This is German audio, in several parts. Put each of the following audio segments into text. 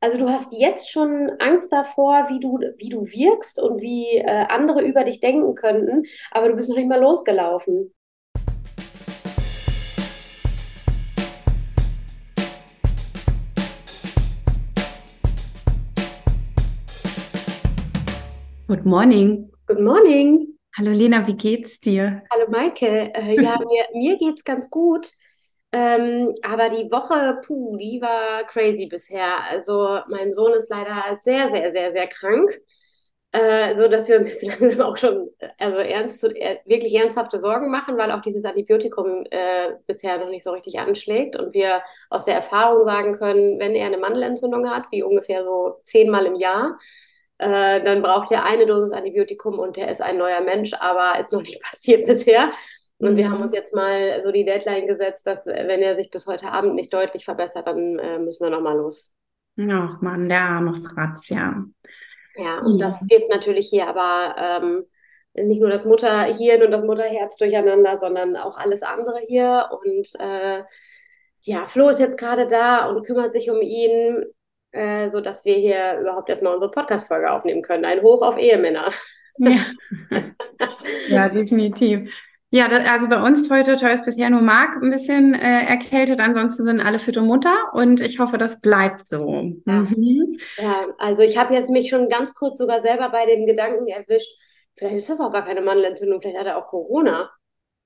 Also du hast jetzt schon Angst davor, wie du wirkst und wie andere über dich denken könnten, aber du bist noch nicht mal losgelaufen. Good morning. Good morning. Hallo Lena, wie geht's dir? Hallo Maike. Ja, mir geht's ganz gut. Aber die Woche, die war crazy bisher. Also mein Sohn ist leider sehr, sehr, sehr, sehr krank, sodass wir uns jetzt langsam auch schon wirklich ernsthafte Sorgen machen, weil auch dieses Antibiotikum bisher noch nicht so richtig anschlägt und wir aus der Erfahrung sagen können, wenn er eine Mandelentzündung hat, wie ungefähr so 10-mal im Jahr, dann braucht er eine Dosis Antibiotikum und er ist ein neuer Mensch, aber ist noch nicht passiert bisher. Und wir haben uns jetzt mal so die Deadline gesetzt, dass wenn er sich bis heute Abend nicht deutlich verbessert, dann müssen wir nochmal los. Ach Mann, der arme Fratz, ja. Ja, und das wirft natürlich hier aber nicht nur das Mutterhirn und das Mutterherz durcheinander, sondern auch alles andere hier. Und Flo ist jetzt gerade da und kümmert sich um ihn, sodass wir hier überhaupt erstmal unsere Podcast-Folge aufnehmen können. Ein Hoch auf Ehemänner. Ja, ja, definitiv. Ja, also bei uns, toi, ist bisher nur Marc ein bisschen erkältet, ansonsten sind alle fit und munter und ich hoffe, das bleibt so. Mhm. Ja, also ich habe jetzt mich schon ganz kurz sogar selber bei dem Gedanken erwischt, vielleicht ist das auch gar keine Mandelentzündung, vielleicht hat er auch Corona.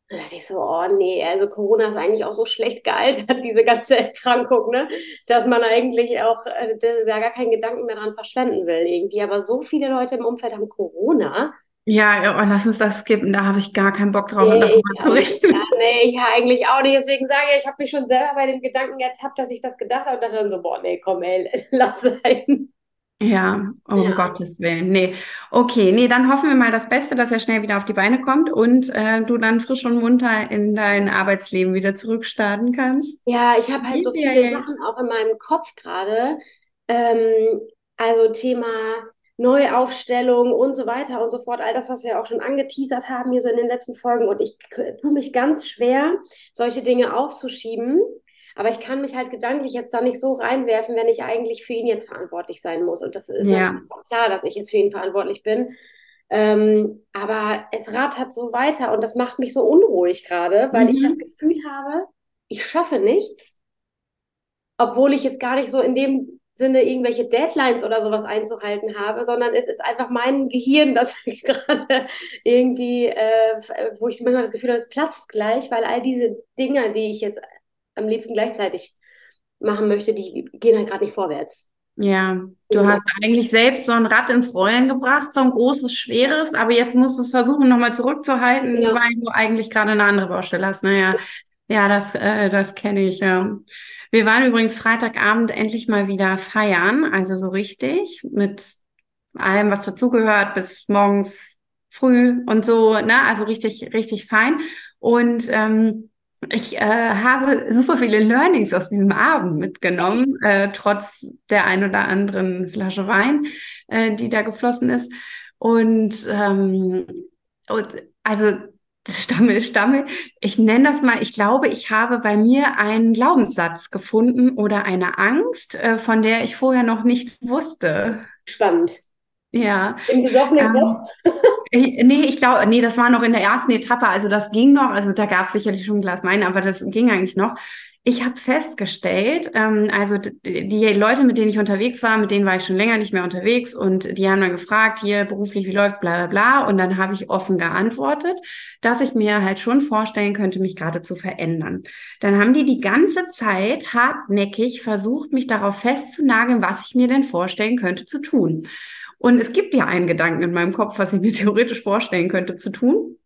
Da dachte ich so, oh nee, also Corona ist eigentlich auch so schlecht gealtert, diese ganze Erkrankung, ne? Dass man eigentlich auch da gar keinen Gedanken mehr dran verschwenden will irgendwie. Aber so viele Leute im Umfeld haben Corona. Ja, oh, lass uns das skippen, da habe ich gar keinen Bock drauf, darüber zu reden. Ja, nee, ja, eigentlich auch nicht, deswegen sage ich, habe mich schon selber bei dem Gedanken ertappt, dass ich das gedacht habe und dachte dann so, boah, nee, komm, ey, lass sein. Ja, um Gottes Willen, nee. Okay, nee, dann hoffen wir mal das Beste, dass er schnell wieder auf die Beine kommt und du dann frisch und munter in dein Arbeitsleben wieder zurückstarten kannst. Ja, ich habe halt so viele Sachen auch in meinem Kopf gerade, also Thema Neuaufstellung und so weiter und so fort, all das, was wir auch schon angeteasert haben hier so in den letzten Folgen, und ich tue mich ganz schwer, solche Dinge aufzuschieben, aber ich kann mich halt gedanklich jetzt da nicht so reinwerfen, wenn ich eigentlich für ihn jetzt verantwortlich sein muss, und das ist auch klar, dass ich jetzt für ihn verantwortlich bin, aber es rattert so weiter und das macht mich so unruhig gerade, weil ich das Gefühl habe, ich schaffe nichts, obwohl ich jetzt gar nicht so in dem Sinne irgendwelche Deadlines oder sowas einzuhalten habe, sondern es ist einfach mein Gehirn, das gerade irgendwie, wo ich manchmal das Gefühl habe, es platzt gleich, weil all diese Dinge, die ich jetzt am liebsten gleichzeitig machen möchte, die gehen halt gerade nicht vorwärts. Ja, du hast eigentlich selbst so ein Rad ins Rollen gebracht, so ein großes, schweres, aber jetzt musst du es versuchen, nochmal zurückzuhalten, weil du eigentlich gerade eine andere Baustelle hast. Naja, ja, das kenne ich, ja. Wir waren übrigens Freitagabend endlich mal wieder feiern, also so richtig, mit allem, was dazugehört, bis morgens früh und so, ne, also richtig, richtig fein. Und ich habe super viele Learnings aus diesem Abend mitgenommen, trotz der ein oder anderen Flasche Wein, die da geflossen ist. Und also Stammel. Ich nenne das mal, ich glaube, ich habe bei mir einen Glaubenssatz gefunden oder eine Angst, von der ich vorher noch nicht wusste. Spannend. Ja. Im besoffenen Kopf? Nee, das war noch in der ersten Etappe, also das ging noch, also da gab es sicherlich schon ein Glas Wein, aber das ging eigentlich noch. Ich habe festgestellt, also die Leute, mit denen ich unterwegs war, mit denen war ich schon länger nicht mehr unterwegs, und die haben dann gefragt, hier beruflich, wie läuft's, bla bla bla, und dann habe ich offen geantwortet, dass ich mir halt schon vorstellen könnte, mich gerade zu verändern. Dann haben die ganze Zeit hartnäckig versucht, mich darauf festzunageln, was ich mir denn vorstellen könnte zu tun. Und es gibt ja einen Gedanken in meinem Kopf, was ich mir theoretisch vorstellen könnte zu tun.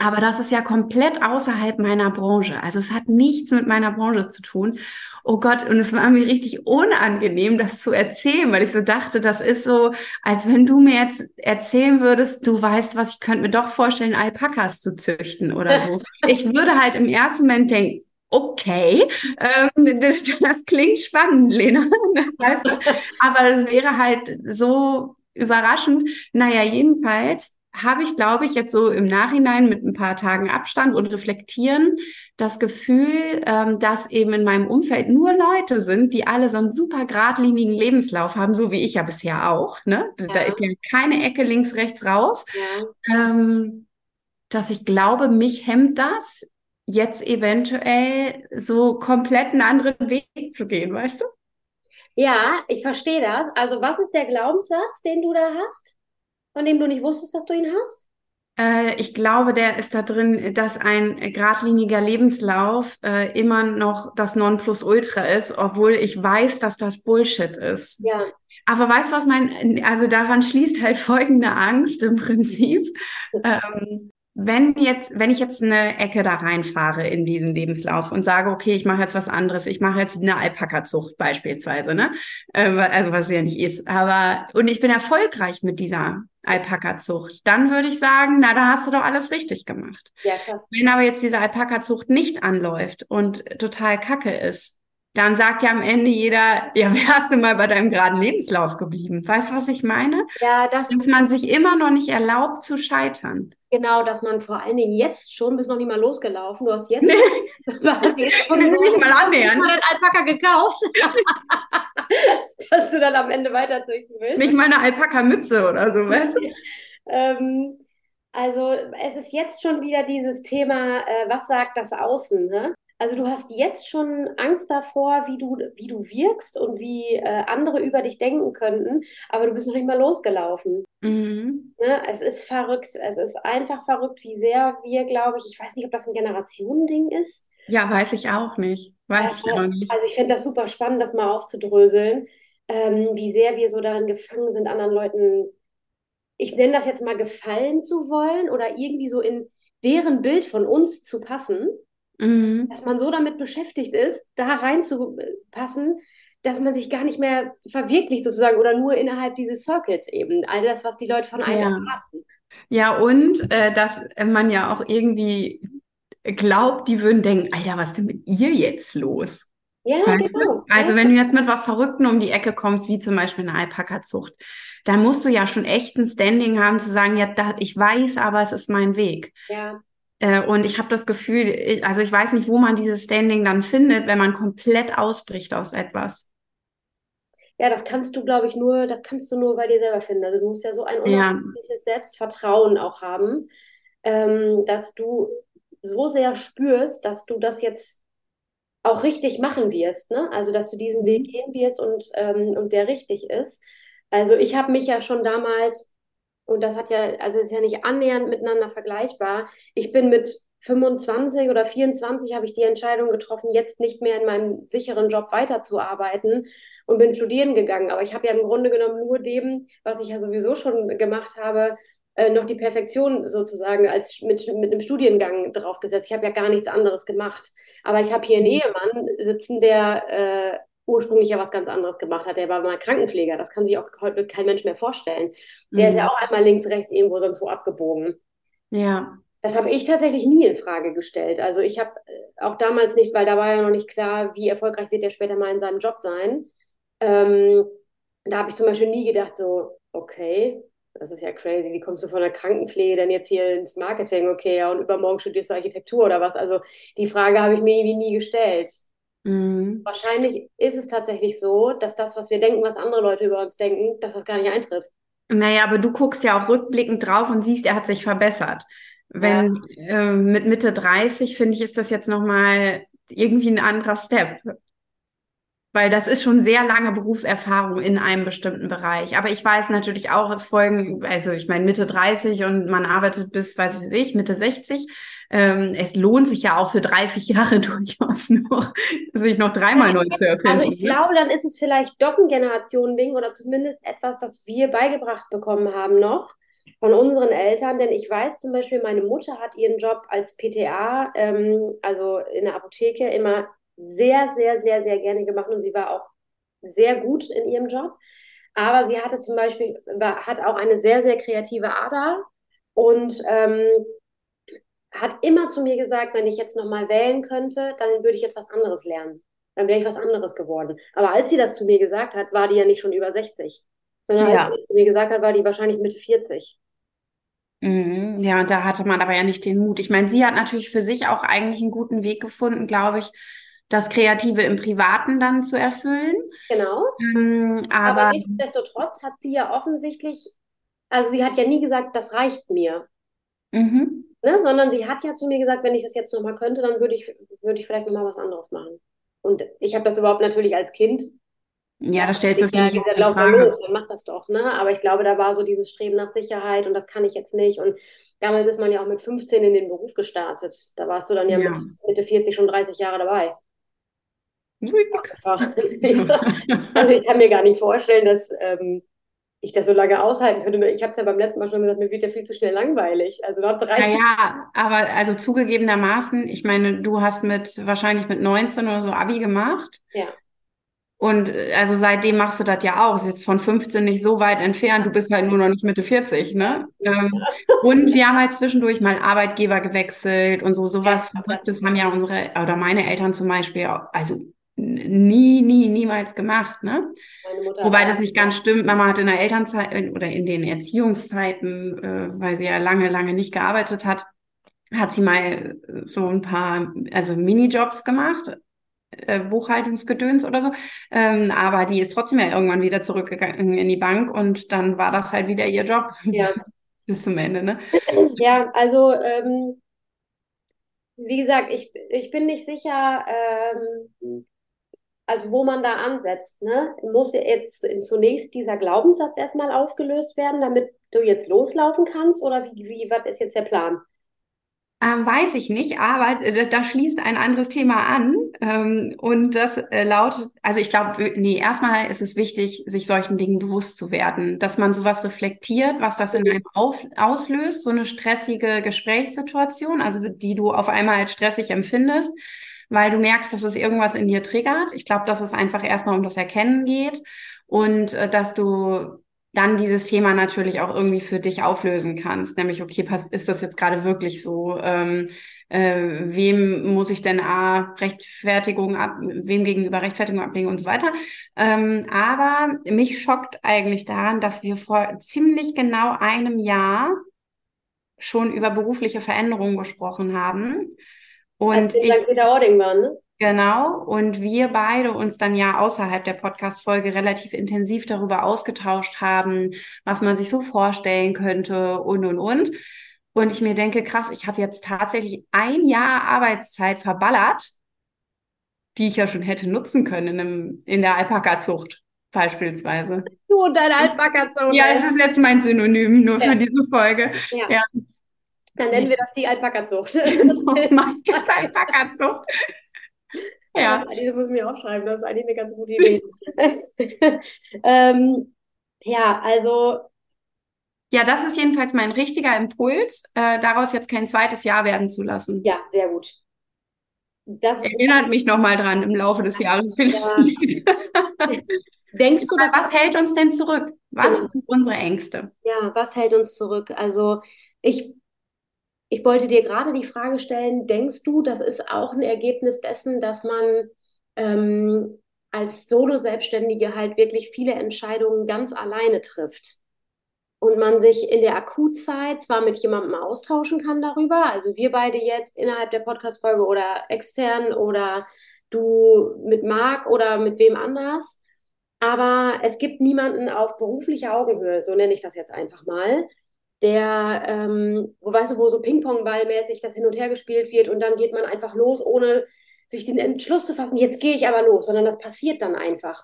Aber das ist ja komplett außerhalb meiner Branche. Also es hat nichts mit meiner Branche zu tun. Oh Gott, und es war mir richtig unangenehm, das zu erzählen, weil ich so dachte, das ist so, als wenn du mir jetzt erzählen würdest, du weißt was, ich könnte mir doch vorstellen, Alpakas zu züchten oder so. Ich würde halt im ersten Moment denken, okay, das klingt spannend, Lena. Aber das wäre halt so überraschend. Naja, jedenfalls habe ich, glaube ich, jetzt so im Nachhinein mit ein paar Tagen Abstand und Reflektieren das Gefühl, dass eben in meinem Umfeld nur Leute sind, die alle so einen super geradlinigen Lebenslauf haben, so wie ich ja bisher auch, ne? Ja. Da ist ja keine Ecke links, rechts raus. Ja. Dass ich glaube, mich hemmt das, jetzt eventuell so komplett einen anderen Weg zu gehen, weißt du? Ja, ich verstehe das. Also was ist der Glaubenssatz, den du da hast? Von dem du nicht wusstest, dass du ihn hast? Ich glaube, der ist da drin, dass ein geradliniger Lebenslauf immer noch das Nonplusultra ist, obwohl ich weiß, dass das Bullshit ist. Ja. Aber weißt du, was also daran schließt halt folgende Angst im Prinzip. Wenn ich jetzt eine Ecke da reinfahre in diesen Lebenslauf und sage, okay, ich mache jetzt was anderes, ich mache jetzt eine Alpaka-Zucht beispielsweise, ne? Also was es ja nicht ist. Und ich bin erfolgreich mit dieser Alpaka-Zucht, dann würde ich sagen, na, da hast du doch alles richtig gemacht. Ja, klar. Wenn aber jetzt diese Alpaka-Zucht nicht anläuft und total kacke ist, dann sagt ja am Ende jeder, ja, wärst du mal bei deinem geraden Lebenslauf geblieben. Weißt du, was ich meine? Ja, dass man sich immer noch nicht erlaubt zu scheitern. Genau, dass man vor allen Dingen jetzt schon, bist noch nicht mal losgelaufen, du hast jetzt, nicht mal annähern. Du hast den Alpaka gekauft, dass du dann am Ende weiterzüchten willst. Nicht mal eine Alpaka-Mütze oder so, weißt du? Also es ist jetzt schon wieder dieses Thema, was sagt das Außen, ne? Also du hast jetzt schon Angst davor, wie du wirkst und wie andere über dich denken könnten, aber du bist noch nicht mal losgelaufen. Mhm. Ne? Es ist verrückt, es ist einfach verrückt, wie sehr wir, glaube ich weiß nicht, ob das ein Generationending ist. Ja, weiß ich auch nicht. Also ich finde das super spannend, das mal aufzudröseln, wie sehr wir so darin gefangen sind, anderen Leuten, ich nenne das jetzt mal, gefallen zu wollen oder irgendwie so in deren Bild von uns zu passen. Mhm. Dass man so damit beschäftigt ist, da reinzupassen, dass man sich gar nicht mehr verwirklicht sozusagen oder nur innerhalb dieses Circles eben. All das, was die Leute von einem erwarten. Ja, und dass man ja auch irgendwie glaubt, die würden denken, Alter, was ist denn mit ihr jetzt los? Ja, weißt genau. Du? Also wenn du jetzt mit was Verrückten um die Ecke kommst, wie zum Beispiel eine Alpaka-Zucht, dann musst du ja schon echt ein Standing haben zu sagen, ja, ich weiß, aber es ist mein Weg. Ja. Und ich habe das Gefühl, also ich weiß nicht, wo man dieses Standing dann findet, wenn man komplett ausbricht aus etwas. Ja, das kannst du nur bei dir selber finden. Also du musst ja so ein unabhängiges Selbstvertrauen auch haben, dass du so sehr spürst, dass du das jetzt auch richtig machen wirst, ne? Also dass du diesen Weg gehen wirst und der richtig ist. Also ich habe mich ja schon damals... Und das hat ja, also ist ja nicht annähernd miteinander vergleichbar. Ich bin mit 25 oder 24 habe ich die Entscheidung getroffen, jetzt nicht mehr in meinem sicheren Job weiterzuarbeiten und bin studieren gegangen. Aber ich habe ja im Grunde genommen nur dem, was ich ja sowieso schon gemacht habe, noch die Perfektion sozusagen als mit einem Studiengang draufgesetzt. Ich habe ja gar nichts anderes gemacht. Aber ich habe hier einen Ehemann sitzen, der ursprünglich ja was ganz anderes gemacht hat. Der war mal Krankenpfleger. Das kann sich auch heute kein Mensch mehr vorstellen. Der ist ja auch einmal links, rechts irgendwo sonst wo abgebogen. Ja. Das habe ich tatsächlich nie in Frage gestellt. Also ich habe auch damals nicht, weil da war ja noch nicht klar, wie erfolgreich wird der später mal in seinem Job sein. Da habe ich zum Beispiel nie gedacht so, okay, das ist ja crazy, wie kommst du von der Krankenpflege denn jetzt hier ins Marketing? Okay, ja, und übermorgen studierst du Architektur oder was? Also die Frage habe ich mir irgendwie nie gestellt. Mhm. Wahrscheinlich ist es tatsächlich so, dass das, was wir denken, was andere Leute über uns denken, dass das gar nicht eintritt. Naja, aber du guckst ja auch rückblickend drauf und siehst, er hat sich verbessert. Mit Mitte 30, finde ich, ist das jetzt nochmal irgendwie ein anderer Step. Weil das ist schon sehr lange Berufserfahrung in einem bestimmten Bereich. Aber ich weiß natürlich auch, es folgen, also ich meine Mitte 30 und man arbeitet bis, weiß ich nicht, Mitte 60. Es lohnt sich ja auch für 30 Jahre durchaus noch, sich noch dreimal neu zu erfinden. Also ich glaube, dann ist es vielleicht doch ein Generationending oder zumindest etwas, das wir beigebracht bekommen haben noch von unseren Eltern. Denn ich weiß zum Beispiel, meine Mutter hat ihren Job als PTA, also in der Apotheke, immer sehr, sehr, sehr, sehr gerne gemacht und sie war auch sehr gut in ihrem Job. Aber sie hatte zum Beispiel, hat auch eine sehr, sehr kreative Ader und hat immer zu mir gesagt, wenn ich jetzt nochmal wählen könnte, dann würde ich jetzt was anderes lernen. Dann wäre ich was anderes geworden. Aber als sie das zu mir gesagt hat, war die ja nicht schon über 60. Sondern als sie das zu mir gesagt hat, war die wahrscheinlich Mitte 40. Ja, und da hatte man aber ja nicht den Mut. Ich meine, sie hat natürlich für sich auch eigentlich einen guten Weg gefunden, glaube ich, das Kreative im Privaten dann zu erfüllen. Genau. Aber nichtsdestotrotz hat sie ja offensichtlich, also sie hat ja nie gesagt, das reicht mir. Mhm. Ne? Sondern sie hat ja zu mir gesagt, wenn ich das jetzt nochmal könnte, dann würde ich vielleicht nochmal was anderes machen. Und ich habe das überhaupt natürlich als Kind. Ja, da stellst du es nicht in Frage. Los, dann mach das doch, ne? Aber ich glaube, da war so dieses Streben nach Sicherheit und das kann ich jetzt nicht. Und damals ist man ja auch mit 15 in den Beruf gestartet. Da warst du dann ja, mit Mitte 40 schon 30 Jahre dabei. Also ich kann mir gar nicht vorstellen, dass ich das so lange aushalten könnte. Ich habe es ja beim letzten Mal schon gesagt, mir wird ja viel zu schnell langweilig. Also noch 30. Naja, aber also zugegebenermaßen, ich meine, du hast wahrscheinlich mit 19 oder so Abi gemacht. Ja. Und also seitdem machst du das ja auch. Ist jetzt von 15 nicht so weit entfernt. Du bist halt nur noch nicht Mitte 40, ne? Und wir haben halt zwischendurch mal Arbeitgeber gewechselt und sowas Verrücktes haben ja unsere oder meine Eltern zum Beispiel, also niemals gemacht, ne? Wobei das nicht ganz stimmt. Mama hat in der Elternzeit oder in den Erziehungszeiten, weil sie ja lange nicht gearbeitet hat sie mal so ein paar, also Minijobs gemacht. Buchhaltungsgedöns oder so, aber die ist trotzdem ja irgendwann wieder zurückgegangen in die Bank und dann war das halt wieder ihr Job bis zum Ende, ne? Ja, also wie gesagt, ich bin nicht sicher, also wo man da ansetzt, ne? Muss jetzt zunächst dieser Glaubenssatz erstmal aufgelöst werden, damit du jetzt loslaufen kannst oder wie was ist jetzt der Plan? Weiß ich nicht, aber da schließt ein anderes Thema an und das lautet, also ich glaube, erstmal ist es wichtig, sich solchen Dingen bewusst zu werden, dass man sowas reflektiert, was das in einem auslöst, so eine stressige Gesprächssituation, also die du auf einmal als stressig empfindest, weil du merkst, dass es irgendwas in dir triggert. Ich glaube, dass es einfach erstmal um das Erkennen geht und dass du dann dieses Thema natürlich auch irgendwie für dich auflösen kannst. Nämlich, okay, ist das jetzt gerade wirklich so? Wem muss ich denn wem gegenüber Rechtfertigung ablegen und so weiter? Aber mich schockt eigentlich daran, dass wir vor ziemlich genau einem Jahr schon über berufliche Veränderungen gesprochen haben. Und als wir in St. Peter-Ording waren, ne? Genau, und wir beide uns dann ja außerhalb der Podcast-Folge relativ intensiv darüber ausgetauscht haben, was man sich so vorstellen könnte und. Und ich mir denke, krass, ich habe jetzt tatsächlich ein Jahr Arbeitszeit verballert, die ich ja schon hätte nutzen können in der Alpaka-Zucht beispielsweise. Du und deine Alpaka-Zucht. Ja, es ist jetzt mein Synonym nur für diese Folge. Ja. Dann nennen wir das die Alpaka-Zucht. Maike ist Alpaka-Zucht. Ja, das muss ich mir auch schreiben, das ist eigentlich eine ganz gute Idee. Ja, also. Ja, das ist jedenfalls mein richtiger Impuls, daraus jetzt kein zweites Jahr werden zu lassen. Ja, sehr gut. Das erinnert mich nochmal dran im Laufe des Jahres. Ja. Denkst du, was hält uns denn zurück? Was sind unsere Ängste? Ja, was hält uns zurück? Also, ich wollte dir gerade die Frage stellen, denkst du, das ist auch ein Ergebnis dessen, dass man als Solo-Selbstständige halt wirklich viele Entscheidungen ganz alleine trifft und man sich in der Akutzeit zwar mit jemandem austauschen kann darüber, also wir beide jetzt innerhalb der Podcast-Folge oder extern oder du mit Marc oder mit wem anders, aber es gibt niemanden auf beruflicher Augenhöhe, so nenne ich das jetzt einfach mal, der, wo so Ping-Pong-Ball-mäßig das hin und her gespielt wird und dann geht man einfach los, ohne sich den Entschluss zu fassen, jetzt gehe ich aber los, sondern das passiert dann einfach.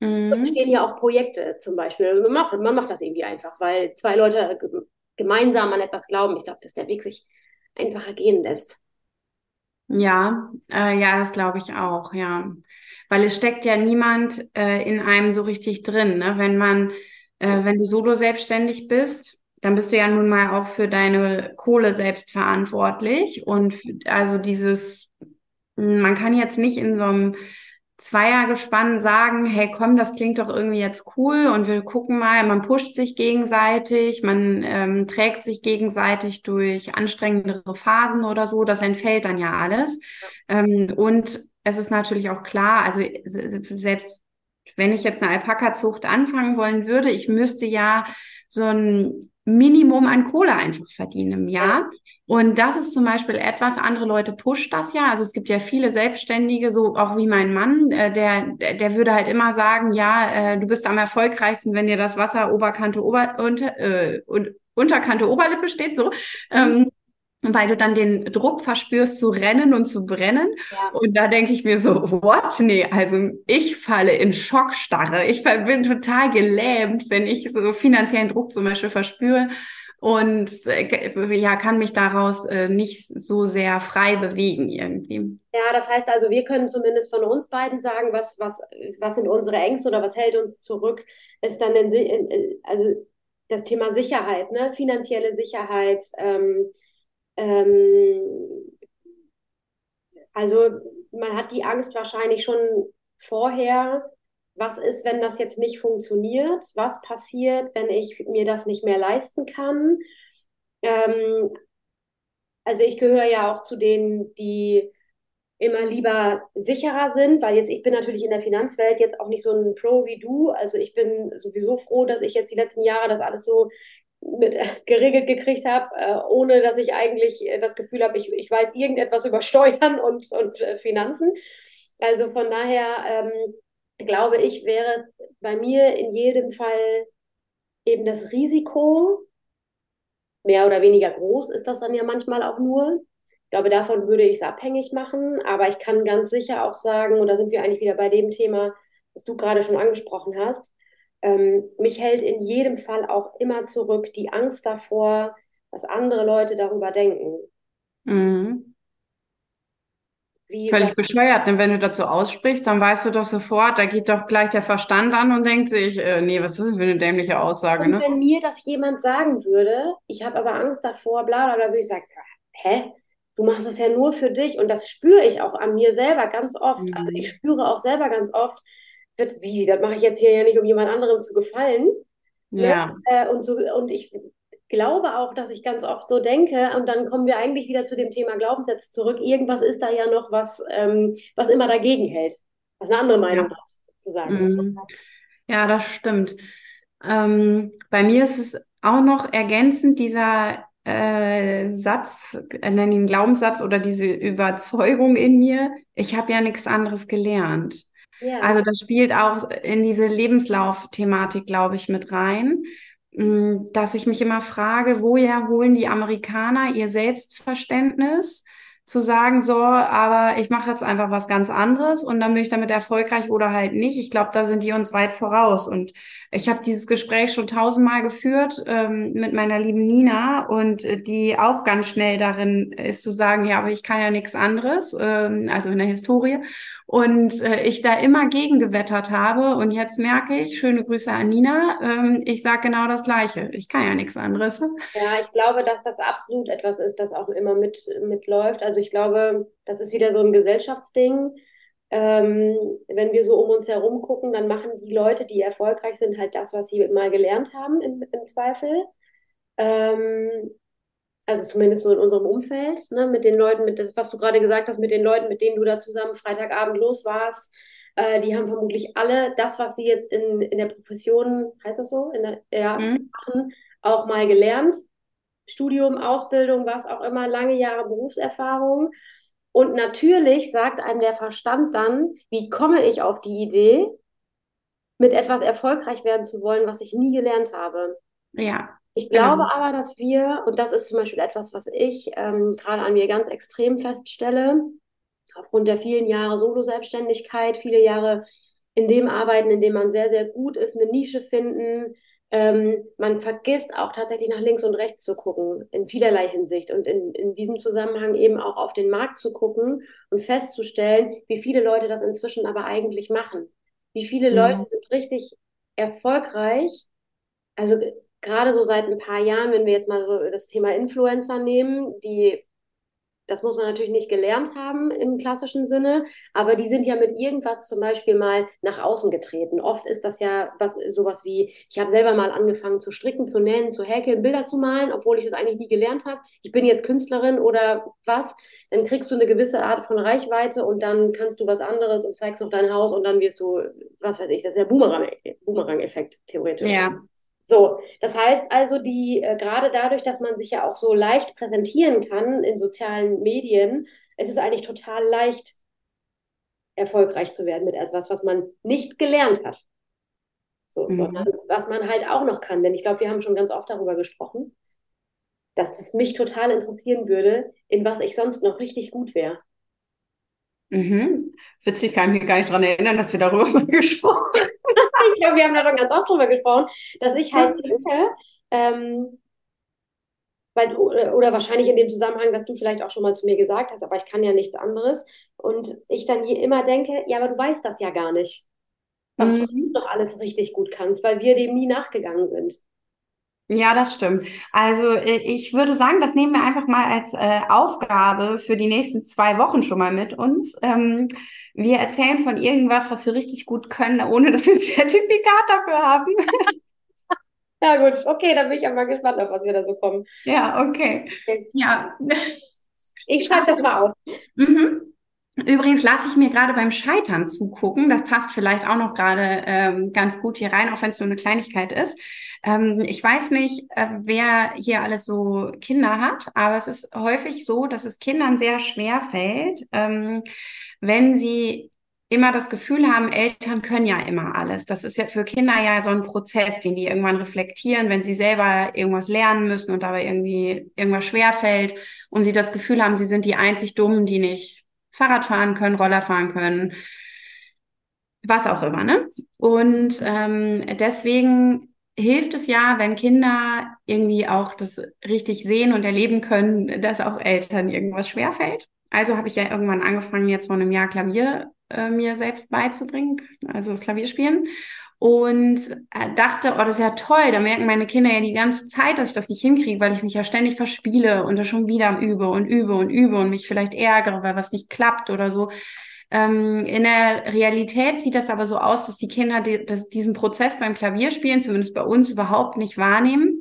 Mhm. Und stehen ja auch Projekte zum Beispiel. Man macht das irgendwie einfach, weil zwei Leute gemeinsam an etwas glauben. Ich glaube, dass der Weg sich einfacher gehen lässt. Ja, das glaube ich auch, ja. Weil es steckt ja niemand in einem so richtig drin, ne? Wenn du solo selbstständig bist, dann bist du ja nun mal auch für deine Kohle selbst verantwortlich. Und also man kann jetzt nicht in so einem Zweiergespann sagen, hey komm, das klingt doch irgendwie jetzt cool und wir gucken mal, man pusht sich gegenseitig, man trägt sich gegenseitig durch anstrengendere Phasen oder so, das entfällt dann ja alles. Und es ist natürlich auch klar, also selbst wenn ich jetzt eine Alpaka-Zucht anfangen wollen würde, ich müsste ja so ein Minimum an Kohle einfach verdienen im Jahr. Und das ist zum Beispiel etwas, andere Leute pusht das ja. Also es gibt ja viele Selbstständige, so auch wie mein Mann, der würde halt immer sagen, ja, du bist am erfolgreichsten, wenn dir das Wasser Unterkante Oberlippe steht, so. Weil du dann den Druck verspürst, zu rennen und zu brennen. Ja. Und da denke ich mir so, what? Nee, also ich falle in Schockstarre. Ich bin total gelähmt, wenn ich so finanziellen Druck zum Beispiel verspüre. Und ja, kann mich daraus nicht so sehr frei bewegen irgendwie. Ja, das heißt also, wir können zumindest von uns beiden sagen, was sind unsere Ängste oder was hält uns zurück, ist dann also das Thema Sicherheit, ne? Finanzielle Sicherheit, also man hat die Angst wahrscheinlich schon vorher, was ist, wenn das jetzt nicht funktioniert, was passiert, wenn ich mir das nicht mehr leisten kann. Also ich gehöre ja auch zu denen, die immer lieber sicherer sind, weil jetzt, ich bin natürlich in der Finanzwelt jetzt auch nicht so ein Pro wie du, also ich bin sowieso froh, dass ich jetzt die letzten Jahre das alles so geregelt gekriegt habe, ohne dass ich eigentlich das Gefühl habe, ich weiß irgendetwas über Steuern und Finanzen. Also von daher glaube ich, wäre bei mir in jedem Fall eben das Risiko, mehr oder weniger groß ist das dann ja manchmal auch nur. Ich glaube, davon würde ich es abhängig machen, aber ich kann ganz sicher auch sagen, und da sind wir eigentlich wieder bei dem Thema, das du gerade schon angesprochen hast, mich hält in jedem Fall auch immer zurück die Angst davor, was andere Leute darüber denken. Mhm. Völlig bescheuert, denn wenn du dazu aussprichst, dann weißt du doch sofort, da geht doch gleich der Verstand an und denkt sich, nee, was ist das für eine dämliche Aussage? Und ne? Wenn mir das jemand sagen würde, ich habe aber Angst davor, bla bla bla, würde ich sagen, hä? Du machst es ja nur für dich, und das spüre ich auch an mir selber ganz oft. Mhm. Also ich spüre auch selber ganz oft, wie, das mache ich jetzt hier ja nicht, um jemand anderem zu gefallen. Ja. Ne? Und ich glaube auch, dass ich ganz oft so denke, und dann kommen wir eigentlich wieder zu dem Thema Glaubenssätze zurück. Irgendwas ist da ja noch, was immer dagegen hält. Was eine andere Meinung hat, sozusagen. Mhm. Ja, das stimmt. Bei mir ist es auch noch ergänzend dieser Satz, nenne ihn Glaubenssatz oder diese Überzeugung in mir, ich habe ja nichts anderes gelernt. Ja. Also das spielt auch in diese Lebenslauf-Thematik, glaube ich, mit rein, dass ich mich immer frage, woher holen die Amerikaner ihr Selbstverständnis, zu sagen, so, aber ich mache jetzt einfach was ganz anderes und dann bin ich damit erfolgreich oder halt nicht. Ich glaube, da sind die uns weit voraus. Und ich habe dieses Gespräch schon 1000-mal geführt mit meiner lieben Nina, und die auch ganz schnell darin ist zu sagen, ja, aber ich kann ja nichts anderes, also in der Historie. Und ich da immer gegengewettert habe, und jetzt merke ich, schöne Grüße an Nina, ich sage genau das Gleiche, ich kann ja nichts anderes. Ja, ich glaube, dass das absolut etwas ist, das auch immer mitläuft. Also ich glaube, das ist wieder so ein Gesellschaftsding. Wenn wir so um uns herum gucken, dann machen die Leute, die erfolgreich sind, halt das, was sie mal gelernt haben im Zweifel. Also zumindest so in unserem Umfeld, ne, mit den Leuten, was du gerade gesagt hast, mit den Leuten, mit denen du da zusammen Freitagabend los warst, die haben vermutlich alle das, was sie jetzt in der Profession, heißt das so, machen, auch mal gelernt. Studium, Ausbildung, was auch immer, lange Jahre Berufserfahrung. Und natürlich sagt einem der Verstand dann, wie komme ich auf die Idee, mit etwas erfolgreich werden zu wollen, was ich nie gelernt habe. Ja. Ich glaube aber, dass wir, und das ist zum Beispiel etwas, was ich gerade an mir ganz extrem feststelle, aufgrund der vielen Jahre Solo-Selbstständigkeit, viele Jahre in dem Arbeiten, in dem man sehr, sehr gut ist, eine Nische finden. Man vergisst auch tatsächlich nach links und rechts zu gucken, in vielerlei Hinsicht. Und in diesem Zusammenhang eben auch auf den Markt zu gucken und festzustellen, wie viele Leute das inzwischen aber eigentlich machen. Wie viele Leute sind richtig erfolgreich, also gerade so seit ein paar Jahren, wenn wir jetzt mal so das Thema Influencer nehmen, das muss man natürlich nicht gelernt haben im klassischen Sinne, aber die sind ja mit irgendwas zum Beispiel mal nach außen getreten. Oft ist das ja sowas wie, ich habe selber mal angefangen zu stricken, zu nähen, zu häkeln, Bilder zu malen, obwohl ich das eigentlich nie gelernt habe. Ich bin jetzt Künstlerin oder was. Dann kriegst du eine gewisse Art von Reichweite und dann kannst du was anderes und zeigst noch dein Haus und dann wirst du, was weiß ich, das ist der Boomerang-Effekt theoretisch. Ja. So, das heißt also, gerade dadurch, dass man sich ja auch so leicht präsentieren kann in sozialen Medien, es ist eigentlich total leicht, erfolgreich zu werden mit etwas, was man nicht gelernt hat, sondern was man halt auch noch kann. Denn ich glaube, wir haben schon ganz oft darüber gesprochen, dass es mich total interessieren würde, in was ich sonst noch richtig gut wäre. Mhm. Witzig, kann ich mich gar nicht daran erinnern, dass wir darüber mal gesprochen haben. Ich glaube, wir haben da schon ganz oft drüber gesprochen, dass ich halt denke, oder wahrscheinlich in dem Zusammenhang, dass du vielleicht auch schon mal zu mir gesagt hast, aber ich kann ja nichts anderes. Und ich dann hier immer denke, ja, aber du weißt das ja gar nicht, was du sonst noch alles richtig gut kannst, weil wir dem nie nachgegangen sind. Ja, das stimmt. Also ich würde sagen, das nehmen wir einfach mal als Aufgabe für die nächsten 2 Wochen schon mal mit uns. Wir erzählen von irgendwas, was wir richtig gut können, ohne dass wir ein Zertifikat dafür haben. Ja gut, okay, dann bin ich mal gespannt, auf was wir da so kommen. Ja, okay. Ja. Ich schreibe das mal auf. Mhm. Übrigens lasse ich mir gerade beim Scheitern zugucken. Das passt vielleicht auch noch gerade ganz gut hier rein, auch wenn es nur eine Kleinigkeit ist. Ich weiß nicht, wer hier alles so Kinder hat, aber es ist häufig so, dass es Kindern sehr schwer fällt, wenn sie immer das Gefühl haben, Eltern können ja immer alles. Das ist ja für Kinder ja so ein Prozess, den die irgendwann reflektieren, wenn sie selber irgendwas lernen müssen und dabei irgendwie irgendwas schwerfällt und sie das Gefühl haben, sie sind die einzig Dummen, die nicht Fahrrad fahren können, Roller fahren können, was auch immer, ne? Und deswegen hilft es ja, wenn Kinder irgendwie auch das richtig sehen und erleben können, dass auch Eltern irgendwas schwerfällt. Also habe ich ja irgendwann angefangen, jetzt vor einem Jahr Klavier mir selbst beizubringen, also das Klavierspielen. Und dachte, oh, das ist ja toll, da merken meine Kinder ja die ganze Zeit, dass ich das nicht hinkriege, weil ich mich ja ständig verspiele und das schon wieder übe und mich vielleicht ärgere, weil was nicht klappt oder so. In der Realität sieht das aber so aus, dass die Kinder diesen Prozess beim Klavierspielen, zumindest bei uns, überhaupt nicht wahrnehmen,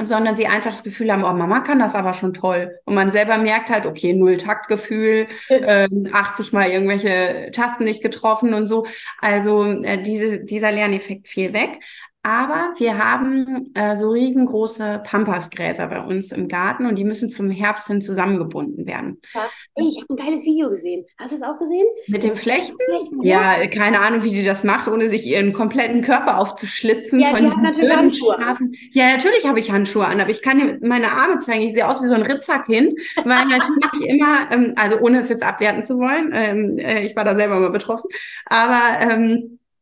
sondern sie einfach das Gefühl haben, oh, Mama kann das aber schon toll. Und man selber merkt halt, okay, 0-Takt-Gefühl, 80 Mal irgendwelche Tasten nicht getroffen und so. Also dieser Lerneffekt fiel weg. Aber wir haben so riesengroße Pampasgräser bei uns im Garten und die müssen zum Herbst hin zusammengebunden werden. Ja. Ich habe ein geiles Video gesehen. Hast du es auch gesehen? Mit dem Flechten? Ja, keine Ahnung, wie die das macht, ohne sich ihren kompletten Körper aufzuschlitzen. Ja, von die hat natürlich Handschuhe an. Ja, natürlich habe ich Handschuhe an, aber ich kann dir meine Arme zeigen. Ich sehe aus wie so ein Ritzerkind, weil natürlich immer, also ohne es jetzt abwerten zu wollen, ich war da selber mal betroffen, aber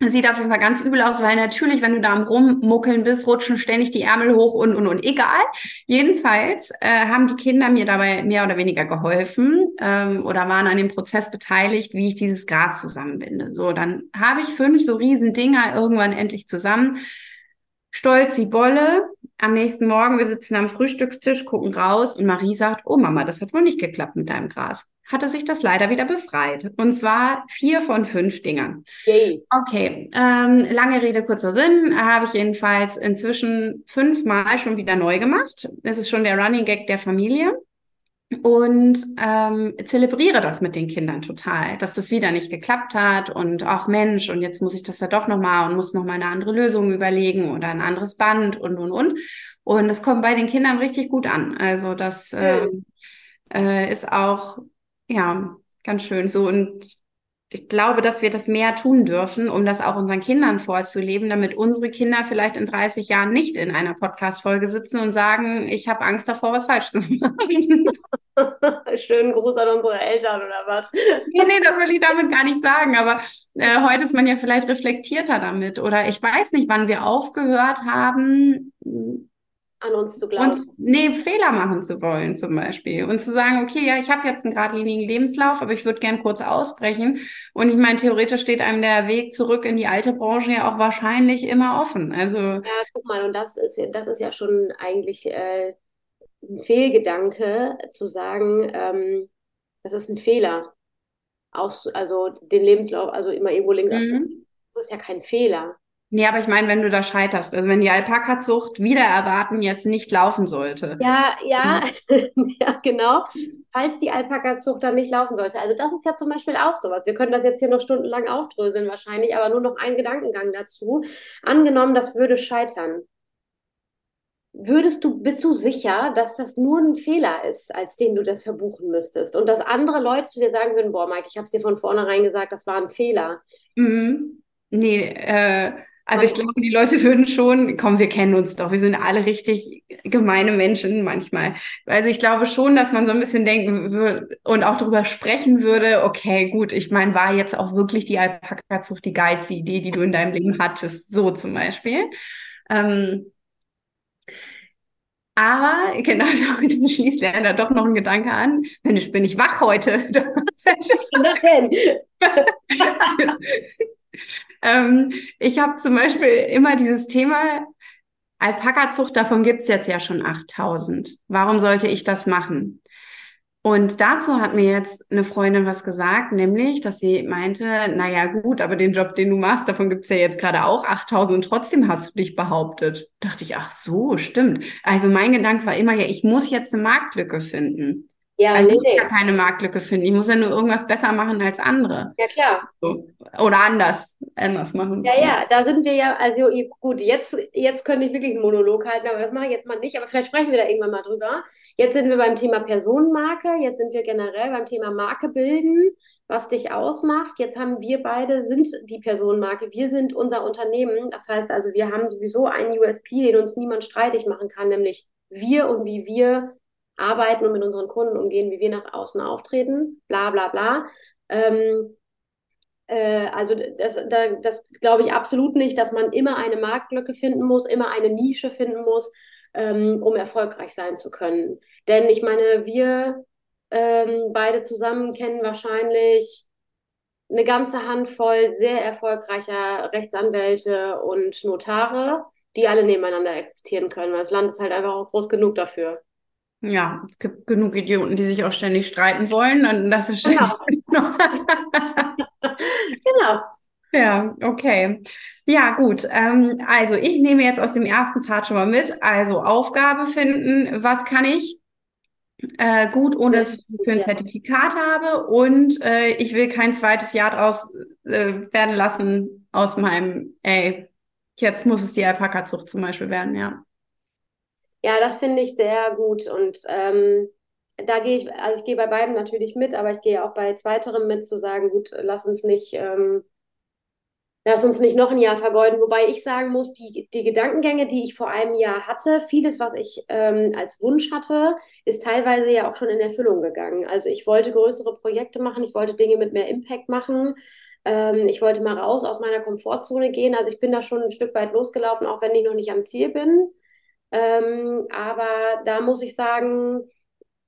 sieht auf jeden Fall ganz übel aus, weil natürlich, wenn du da am Rummuckeln bist, rutschen ständig die Ärmel hoch und. Egal. Jedenfalls haben die Kinder mir dabei mehr oder weniger geholfen oder waren an dem Prozess beteiligt, wie ich dieses Gras zusammenbinde. So, dann habe ich 5 so riesen Dinger irgendwann endlich zusammen. Stolz wie Bolle. Am nächsten Morgen, wir sitzen am Frühstückstisch, gucken raus und Marie sagt, oh Mama, das hat wohl nicht geklappt mit deinem Gras. Hatte sich das leider wieder befreit. Und zwar 4 von 5 Dingern. Yay. Okay, lange Rede, kurzer Sinn. Habe ich jedenfalls inzwischen 5-mal schon wieder neu gemacht. Das ist schon der Running Gag der Familie. Und zelebriere das mit den Kindern total, dass das wieder nicht geklappt hat. Und ach Mensch, und jetzt muss ich das ja doch nochmal und muss nochmal eine andere Lösung überlegen oder ein anderes Band und. Und das kommt bei den Kindern richtig gut an. Also das ist auch... Ja, ganz schön so. Und ich glaube, dass wir das mehr tun dürfen, um das auch unseren Kindern vorzuleben, damit unsere Kinder vielleicht in 30 Jahren nicht in einer Podcast-Folge sitzen und sagen, ich habe Angst davor, was falsch zu machen. Schönen Gruß an unsere Eltern oder was? Nee, das will ich damit gar nicht sagen, aber heute ist man ja vielleicht reflektierter damit. Oder ich weiß nicht, wann wir aufgehört haben, an uns zu glauben. Fehler machen zu wollen zum Beispiel. Und zu sagen, okay, ja, ich habe jetzt einen geradlinigen Lebenslauf, aber ich würde gern kurz ausbrechen. Und ich meine, theoretisch steht einem der Weg zurück in die alte Branche ja auch wahrscheinlich immer offen. Also ja, guck mal, und das ist ja schon eigentlich ein Fehlgedanke, zu sagen, das ist ein Fehler. Also den Lebenslauf, also immer irgendwo links abzunehmen. Das ist ja kein Fehler. Nee, aber ich meine, wenn du da scheiterst, also wenn die Alpaka-Zucht wieder erwarten jetzt nicht laufen sollte. Ja, genau. Falls die Alpaka-Zucht dann nicht laufen sollte. Also das ist ja zum Beispiel auch sowas. Wir können das jetzt hier noch stundenlang aufdröseln wahrscheinlich, aber nur noch einen Gedankengang dazu. Angenommen, das würde scheitern. bist du sicher, dass das nur ein Fehler ist, als den du das verbuchen müsstest? Und dass andere Leute zu dir sagen würden, boah, Maike, ich habe es dir von vornherein gesagt, das war ein Fehler. Mhm. Nee, also ich glaube, die Leute würden schon, komm, wir kennen uns doch, wir sind alle richtig gemeine Menschen manchmal. Also ich glaube schon, dass man so ein bisschen denken würde und auch darüber sprechen würde, okay, gut, ich meine, war jetzt auch wirklich die Alpaka-Zucht die geilste Idee, die du in deinem Leben hattest, so zum Beispiel. Aber, genau, du schließt leider doch noch einen Gedanke an. Mensch, bin ich wach heute? Ich habe zum Beispiel immer dieses Thema, Alpaka-Zucht, davon gibt es jetzt ja schon 8000. Warum sollte ich das machen? Und dazu hat mir jetzt eine Freundin was gesagt, nämlich, dass sie meinte, naja gut, aber den Job, den du machst, davon gibt's ja jetzt gerade auch 8000 und trotzdem hast du dich behauptet. Dachte ich, ach so, stimmt. Also mein Gedanke war immer, ja, ich muss jetzt eine Marktlücke finden. Ja, also ich kann keine Marktlücke finden. Ich muss ja nur irgendwas besser machen als andere. Ja, klar. So. Oder anders machen. Ja, ja, da sind wir ja, also gut, jetzt könnte ich wirklich einen Monolog halten, aber das mache ich jetzt mal nicht. Aber vielleicht sprechen wir da irgendwann mal drüber. Jetzt sind wir beim Thema Personenmarke, jetzt sind wir generell beim Thema Marke bilden, was dich ausmacht. Jetzt haben wir beide, sind die Personenmarke, wir sind unser Unternehmen. Das heißt also, wir haben sowieso einen USP, den uns niemand streitig machen kann, nämlich wir und wie wir arbeiten und mit unseren Kunden umgehen, wie wir nach außen auftreten, bla bla bla. Also das glaube ich absolut nicht, dass man immer eine Marktlücke finden muss, immer eine Nische finden muss, um erfolgreich sein zu können. Denn ich meine, wir beide zusammen kennen wahrscheinlich eine ganze Handvoll sehr erfolgreicher Rechtsanwälte und Notare, die alle nebeneinander existieren können. Das Land ist halt einfach auch groß genug dafür. Ja, es gibt genug Idioten, die sich auch ständig streiten wollen und das ist ständig. Genau. Genau. Ja, okay. Ja, gut. Also ich nehme jetzt aus dem ersten Part schon mal mit. Also Aufgabe finden, was kann ich gut, ohne dass ich für ein Zertifikat habe und ich will kein zweites Jahr draus werden lassen aus meinem, jetzt muss es die Alpaka-Zucht zum Beispiel werden, ja. Ja, das finde ich sehr gut und da gehe ich, also ich gehe bei beiden natürlich mit, aber ich gehe auch bei zweiterem mit, zu sagen, gut, lass uns nicht noch ein Jahr vergeuden, wobei ich sagen muss, die Gedankengänge, die ich vor einem Jahr hatte, vieles, was ich als Wunsch hatte, ist teilweise ja auch schon in Erfüllung gegangen. Also ich wollte größere Projekte machen, ich wollte Dinge mit mehr Impact machen, ich wollte mal raus aus meiner Komfortzone gehen, also ich bin da schon ein Stück weit losgelaufen, auch wenn ich noch nicht am Ziel bin. Aber da muss ich sagen,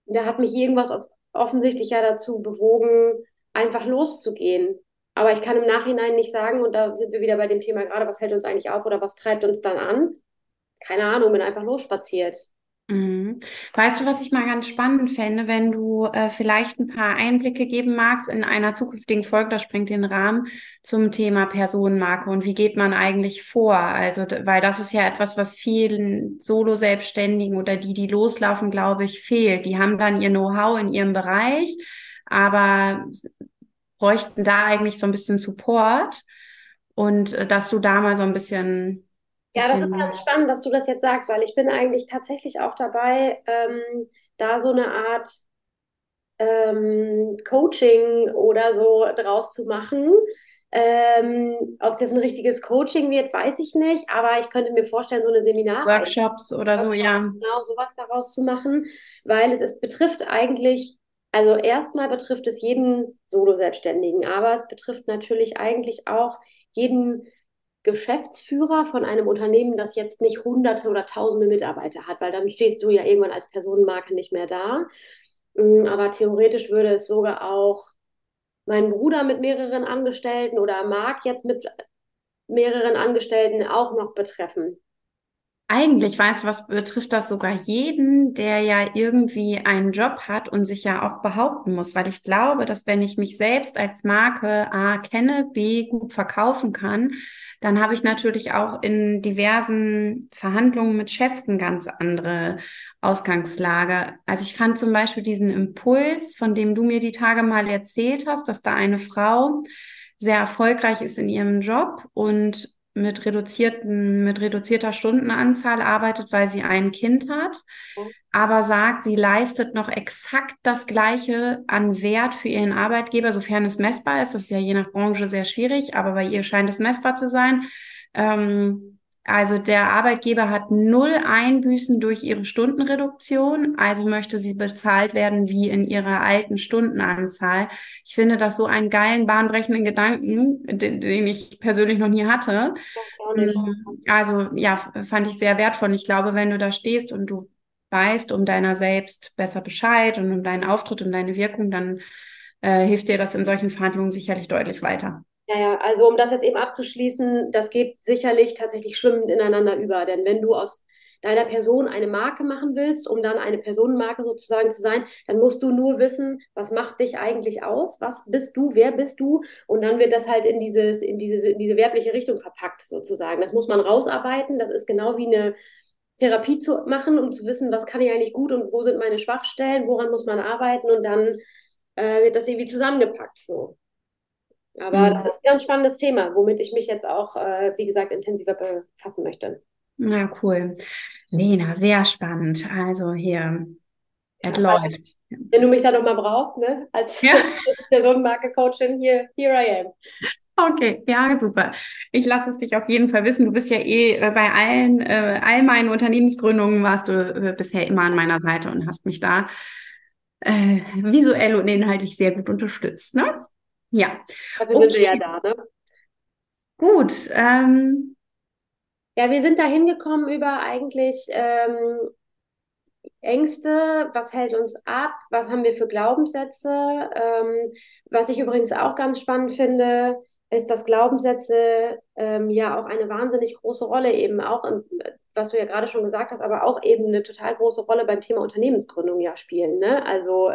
da hat mich irgendwas offensichtlich ja dazu bewogen, einfach loszugehen. Aber ich kann im Nachhinein nicht sagen, und da sind wir wieder bei dem Thema gerade, was hält uns eigentlich auf oder was treibt uns dann an? Keine Ahnung, bin einfach losspaziert. Mhm. Weißt du, was ich mal ganz spannend fände, wenn du vielleicht ein paar Einblicke geben magst in einer zukünftigen Folge, das sprengt den Rahmen, zum Thema Personenmarke und wie geht man eigentlich vor? Also, weil das ist ja etwas, was vielen Solo-Selbstständigen oder die loslaufen, glaube ich, fehlt. Die haben dann ihr Know-how in ihrem Bereich, aber bräuchten da eigentlich so ein bisschen Support und dass du da mal so ein bisschen... Ja, das ist ganz spannend, dass du das jetzt sagst, weil ich bin eigentlich tatsächlich auch dabei, da so eine Art Coaching oder so draus zu machen. Ob es jetzt ein richtiges Coaching wird, weiß ich nicht, aber ich könnte mir vorstellen, so eine Seminar- Workshops oder so, ja. Genau, sowas daraus zu machen, weil es betrifft eigentlich, also erstmal betrifft es jeden Solo-Selbstständigen, aber es betrifft natürlich eigentlich auch jeden Geschäftsführer von einem Unternehmen, das jetzt nicht hunderte oder tausende Mitarbeiter hat, weil dann stehst du ja irgendwann als Personenmarke nicht mehr da. Aber theoretisch würde es sogar auch mein Bruder mit mehreren Angestellten oder Marc jetzt mit mehreren Angestellten auch noch betreffen. Eigentlich, weißt du, was betrifft das sogar jeden, der ja irgendwie einen Job hat und sich ja auch behaupten muss, weil ich glaube, dass wenn ich mich selbst als Marke A kenne, B gut verkaufen kann, dann habe ich natürlich auch in diversen Verhandlungen mit Chefs eine ganz andere Ausgangslage. Also ich fand zum Beispiel diesen Impuls, von dem du mir die Tage mal erzählt hast, dass da eine Frau sehr erfolgreich ist in ihrem Job und mit reduzierter Stundenanzahl arbeitet, weil sie ein Kind hat, aber sagt, sie leistet noch exakt das Gleiche an Wert für ihren Arbeitgeber, sofern es messbar ist. Das ist ja je nach Branche sehr schwierig, aber bei ihr scheint es messbar zu sein. Also der Arbeitgeber hat 0 Einbußen durch ihre Stundenreduktion, also möchte sie bezahlt werden wie in ihrer alten Stundenanzahl. Ich finde das so einen geilen, bahnbrechenden Gedanken, den ich persönlich noch nie hatte. Also ja, fand ich sehr wertvoll. Ich glaube, wenn du da stehst und du weißt um deiner selbst besser Bescheid und um deinen Auftritt und deine Wirkung, dann hilft dir das in solchen Verhandlungen sicherlich deutlich weiter. Ja, also um das jetzt eben abzuschließen, das geht sicherlich tatsächlich schwimmend ineinander über, denn wenn du aus deiner Person eine Marke machen willst, um dann eine Personenmarke sozusagen zu sein, dann musst du nur wissen, was macht dich eigentlich aus, was bist du, wer bist du, und dann wird das halt in diese werbliche Richtung verpackt sozusagen. Das muss man rausarbeiten, das ist genau wie eine Therapie zu machen, um zu wissen, was kann ich eigentlich gut und wo sind meine Schwachstellen, woran muss man arbeiten, und dann wird das irgendwie zusammengepackt so. Aber das ist ein ganz spannendes Thema, womit ich mich jetzt auch, wie gesagt, intensiver befassen möchte. Na, cool. Lena, sehr spannend. Also hier, es läuft. Wenn du mich da nochmal brauchst, ne? Als Personenmarke-Coachin, here I am. Okay, ja, super. Ich lasse es dich auf jeden Fall wissen. Du bist ja eh bei allen, all meinen Unternehmensgründungen warst du bisher immer an meiner Seite und hast mich da visuell und inhaltlich sehr gut unterstützt, ne? Ja. Dafür sind wir ja da, ne? Gut. Ja, wir sind da hingekommen über eigentlich Ängste, was hält uns ab, was haben wir für Glaubenssätze. Was ich übrigens auch ganz spannend finde, ist, dass Glaubenssätze ja auch eine wahnsinnig große Rolle eben auch, was du ja gerade schon gesagt hast, aber auch eben eine total große Rolle beim Thema Unternehmensgründung ja spielen, ne? Also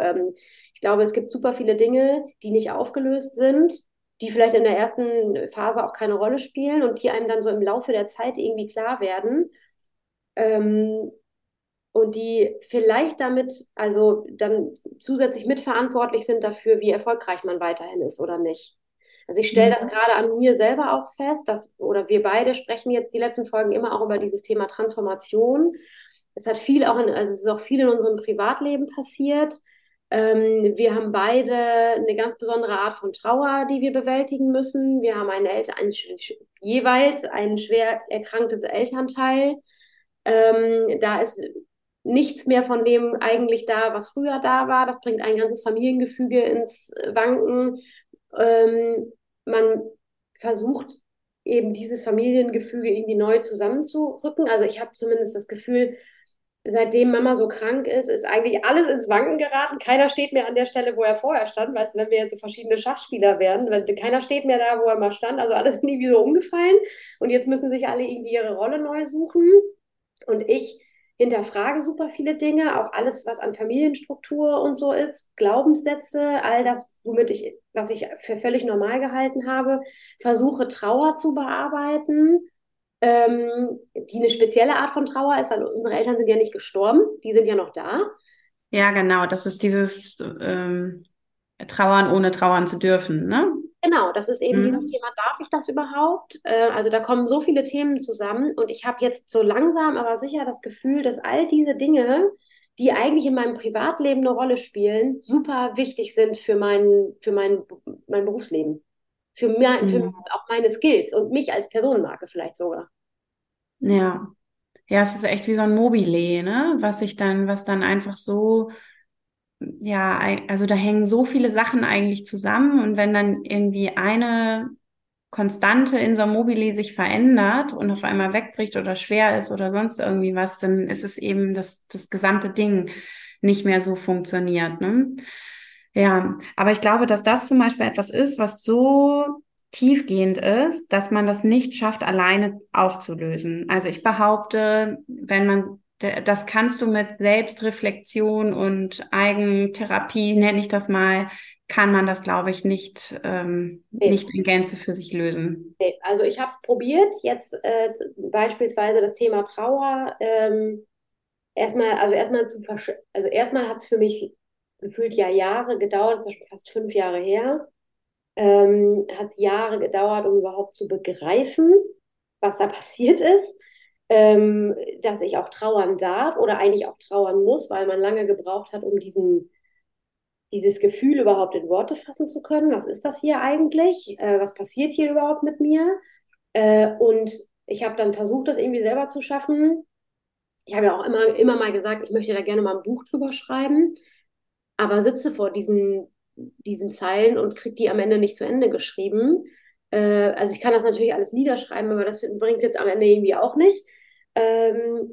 ich glaube, es gibt super viele Dinge, die nicht aufgelöst sind, die vielleicht in der ersten Phase auch keine Rolle spielen und die einem dann so im Laufe der Zeit irgendwie klar werden. Und die vielleicht damit, also dann zusätzlich mitverantwortlich sind dafür, wie erfolgreich man weiterhin ist oder nicht. Also ich stelle das gerade an mir selber auch fest, dass, oder wir beide sprechen jetzt die letzten Folgen immer auch über dieses Thema Transformation. Es hat viel auch es ist auch viel in unserem Privatleben passiert. Wir haben beide eine ganz besondere Art von Trauer, die wir bewältigen müssen. Wir haben jeweils ein schwer erkranktes Elternteil. Da ist nichts mehr von dem eigentlich da, was früher da war. Das bringt ein ganzes Familiengefüge ins Wanken. Man versucht eben dieses Familiengefüge irgendwie neu zusammenzurücken. Also ich habe zumindest das Gefühl, seitdem Mama so krank ist, ist eigentlich alles ins Wanken geraten. Keiner steht mehr an der Stelle, wo er vorher stand. Weißt du, wenn wir jetzt so verschiedene Schachspieler wären, keiner steht mehr da, wo er mal stand. Also alles sind irgendwie so umgefallen. Und jetzt müssen sich alle irgendwie ihre Rolle neu suchen. Und ich hinterfrage super viele Dinge, auch alles, was an Familienstruktur und so ist, Glaubenssätze, all das, was ich für völlig normal gehalten habe, versuche Trauer zu bearbeiten, die eine spezielle Art von Trauer ist, weil unsere Eltern sind ja nicht gestorben, die sind ja noch da. Ja, genau, das ist dieses Trauern, ohne trauern zu dürfen, ne? Genau, das ist eben dieses Thema, darf ich das überhaupt? Also da kommen so viele Themen zusammen und ich habe jetzt so langsam, aber sicher das Gefühl, dass all diese Dinge, die eigentlich in meinem Privatleben eine Rolle spielen, super wichtig sind für mein Berufsleben, für auch meine Skills und mich als Personenmarke vielleicht sogar. Ja, ja, es ist echt wie so ein Mobile, ne? Was dann einfach so... Ja, also da hängen so viele Sachen eigentlich zusammen und wenn dann irgendwie eine Konstante in so einem Mobile sich verändert und auf einmal wegbricht oder schwer ist oder sonst irgendwie was, dann ist es eben, dass das gesamte Ding nicht mehr so funktioniert, ne? Ja, aber ich glaube, dass das zum Beispiel etwas ist, was so tiefgehend ist, dass man das nicht schafft, alleine aufzulösen. Also ich behaupte, das kannst du mit Selbstreflexion und Eigentherapie, nenne ich das mal, kann man das, glaube ich, nicht in Gänze für sich lösen. Nee. Also ich habe es probiert, jetzt beispielsweise das Thema Trauer. Erstmal hat es für mich gefühlt ja Jahre gedauert, das ist schon fast 5 Jahre her, hat es Jahre gedauert, um überhaupt zu begreifen, was da passiert ist, dass ich auch trauern darf oder eigentlich auch trauern muss, weil man lange gebraucht hat, um dieses Gefühl überhaupt in Worte fassen zu können. Was ist das hier eigentlich? Was passiert hier überhaupt mit mir? Und ich habe dann versucht, das irgendwie selber zu schaffen. Ich habe ja auch immer mal gesagt, ich möchte da gerne mal ein Buch drüber schreiben, aber sitze vor diesen Zeilen und kriege die am Ende nicht zu Ende geschrieben. Also ich kann das natürlich alles niederschreiben, aber das bringt es jetzt am Ende irgendwie auch nicht.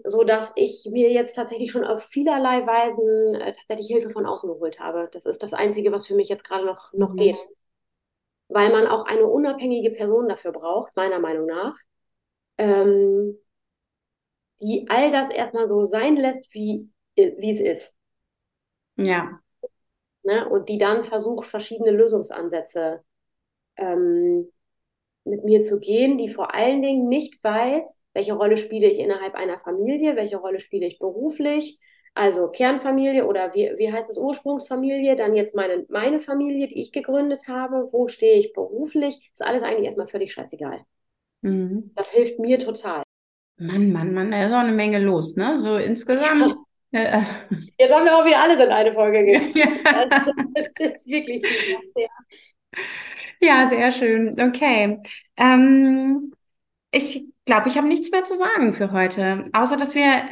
Sodass ich mir jetzt tatsächlich schon auf vielerlei Weisen tatsächlich Hilfe von außen geholt habe. Das ist das Einzige, was für mich jetzt gerade noch geht. Weil man auch eine unabhängige Person dafür braucht, meiner Meinung nach, die all das erstmal so sein lässt, wie es ist. Ja. Ne? Und die dann versucht, verschiedene Lösungsansätze mit mir zu gehen, die vor allen Dingen nicht weiß, welche Rolle spiele ich innerhalb einer Familie, welche Rolle spiele ich beruflich, also Kernfamilie oder wie heißt es, Ursprungsfamilie, dann jetzt meine Familie, die ich gegründet habe, wo stehe ich beruflich, ist alles eigentlich erstmal völlig scheißegal. Mhm. Das hilft mir total. Mann, da ist auch eine Menge los, ne? So insgesamt. Ja. Jetzt haben wir auch wieder alles in eine Folge gegeben. Ja. Das ist wirklich viel. Ja, sehr schön. Okay. Ich glaube, ich habe nichts mehr zu sagen für heute, außer dass wir...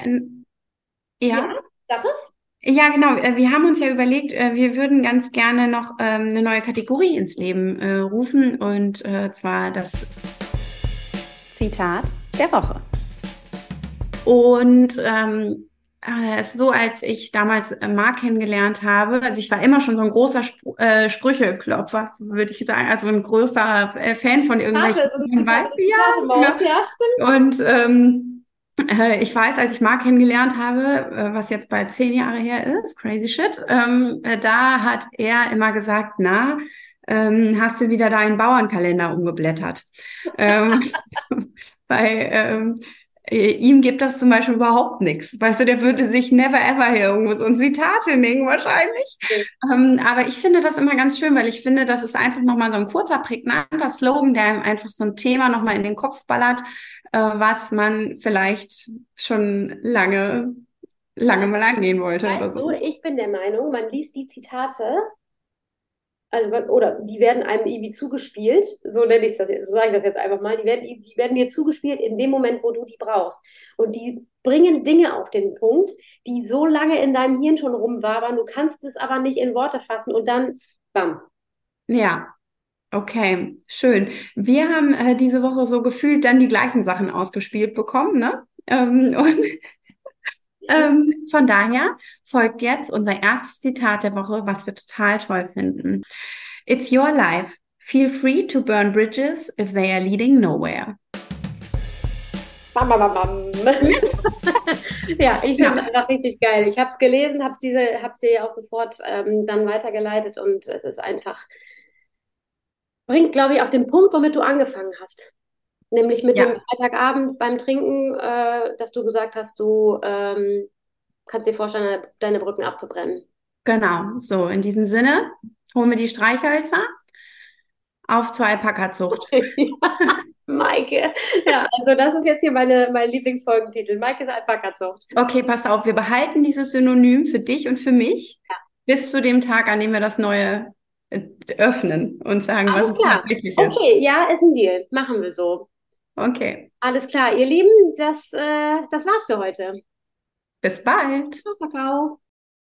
Ja, sag es. Ja, genau. Wir haben uns ja überlegt, wir würden ganz gerne noch eine neue Kategorie ins Leben rufen, und zwar das Zitat der Woche. Und es ist so, als ich damals Marc kennengelernt habe, also ich war immer schon so ein großer Sprücheklopfer, würde ich sagen, also ein großer Fan von irgendwelchen... Und ich weiß, als ich Marc kennengelernt habe, was jetzt bald 10 Jahre her ist, crazy shit, da hat er immer gesagt, na, hast du wieder deinen Bauernkalender umgeblättert? Weil... ihm gibt das zum Beispiel überhaupt nichts. Weißt du, der würde sich never ever hier irgendwo so ein Zitat hinlegen wahrscheinlich. Okay. Aber ich finde das immer ganz schön, weil ich finde, das ist einfach nochmal so ein kurzer, prägnanter Slogan, der einem einfach so ein Thema nochmal in den Kopf ballert, was man vielleicht schon lange mal angehen wollte. Weißt du, ich bin der Meinung, man liest die Zitate, oder die werden einem irgendwie zugespielt, so nenne ich das jetzt, so sage ich das jetzt einfach mal, die werden dir zugespielt in dem Moment, wo du die brauchst. Und die bringen Dinge auf den Punkt, die so lange in deinem Hirn schon rumwabern, du kannst es aber nicht in Worte fassen, und dann bam. Ja, okay, schön. Wir haben diese Woche so gefühlt dann die gleichen Sachen ausgespielt bekommen, ne? Von daher folgt jetzt unser erstes Zitat der Woche, was wir total toll finden. It's your life. Feel free to burn bridges if they are leading nowhere. Bam, bam, bam. Ja, ich finde es einfach richtig geil. Ich habe es gelesen, habe es dir auch sofort dann weitergeleitet, und es ist einfach, bringt, glaube ich, auf den Punkt, womit du angefangen hast. Nämlich mit dem Freitagabend beim Trinken, dass du gesagt hast, du kannst dir vorstellen, deine Brücken abzubrennen. Genau, so in diesem Sinne, holen wir die Streichhölzer, auf zur Alpaka-Zucht. Maike, ja, also das ist jetzt hier mein Lieblingsfolgentitel, Maikes Alpaka-Zucht. Okay, pass auf, wir behalten dieses Synonym für dich und für mich bis zu dem Tag, an dem wir das neue öffnen und sagen, alles was klar. Es wirklich ist. Okay, ja, ist ein Deal, machen wir so. Okay. Alles klar, ihr Lieben, das war's für heute. Bis bald. Ciao, Kakao.